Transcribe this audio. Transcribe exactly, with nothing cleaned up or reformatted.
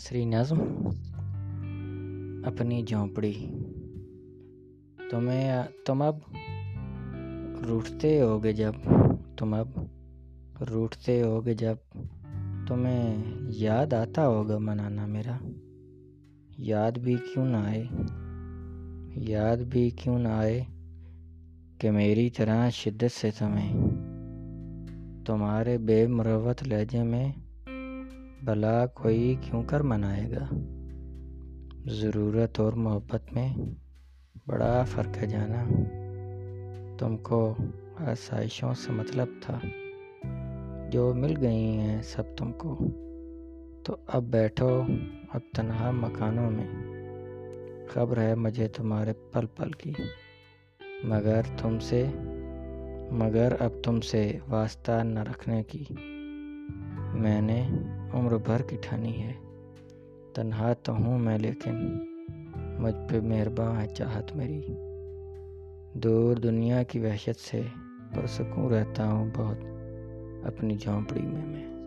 نثری نظم اپنی جھونپڑی۔ تمہیں تم اب روٹھتے ہوگے جب تم اب روٹھتے ہوگے جب تمہیں یاد آتا ہوگا منانا میرا، یاد بھی کیوں نہ آئے، یاد بھی کیوں نہ آئے کہ میری طرح شدت سے تمہیں تمہارے بے مروت لہجے میں بھلا کوئی کیوں کر منائے گا، ضرورت اور محبت میں بڑا فرق ہے جانا، تم کو آسائشوں سے مطلب تھا جو مل گئی ہیں سب تم کو، تو اب بیٹھو اب تنہا مکانوں میں، خبر ہے مجھے تمہارے پل پل کی، مگر تم سے مگر اب تم سے واسطہ نہ رکھنے کی میں نے عمر بھر کی ٹھانی ہے، تنہا تو ہوں میں لیکن مجھ پہ مہرباں ہے چاہت میری، دور دنیا کی وحشت سے پرسکون رہتا ہوں بہت اپنی جھونپڑی میں میں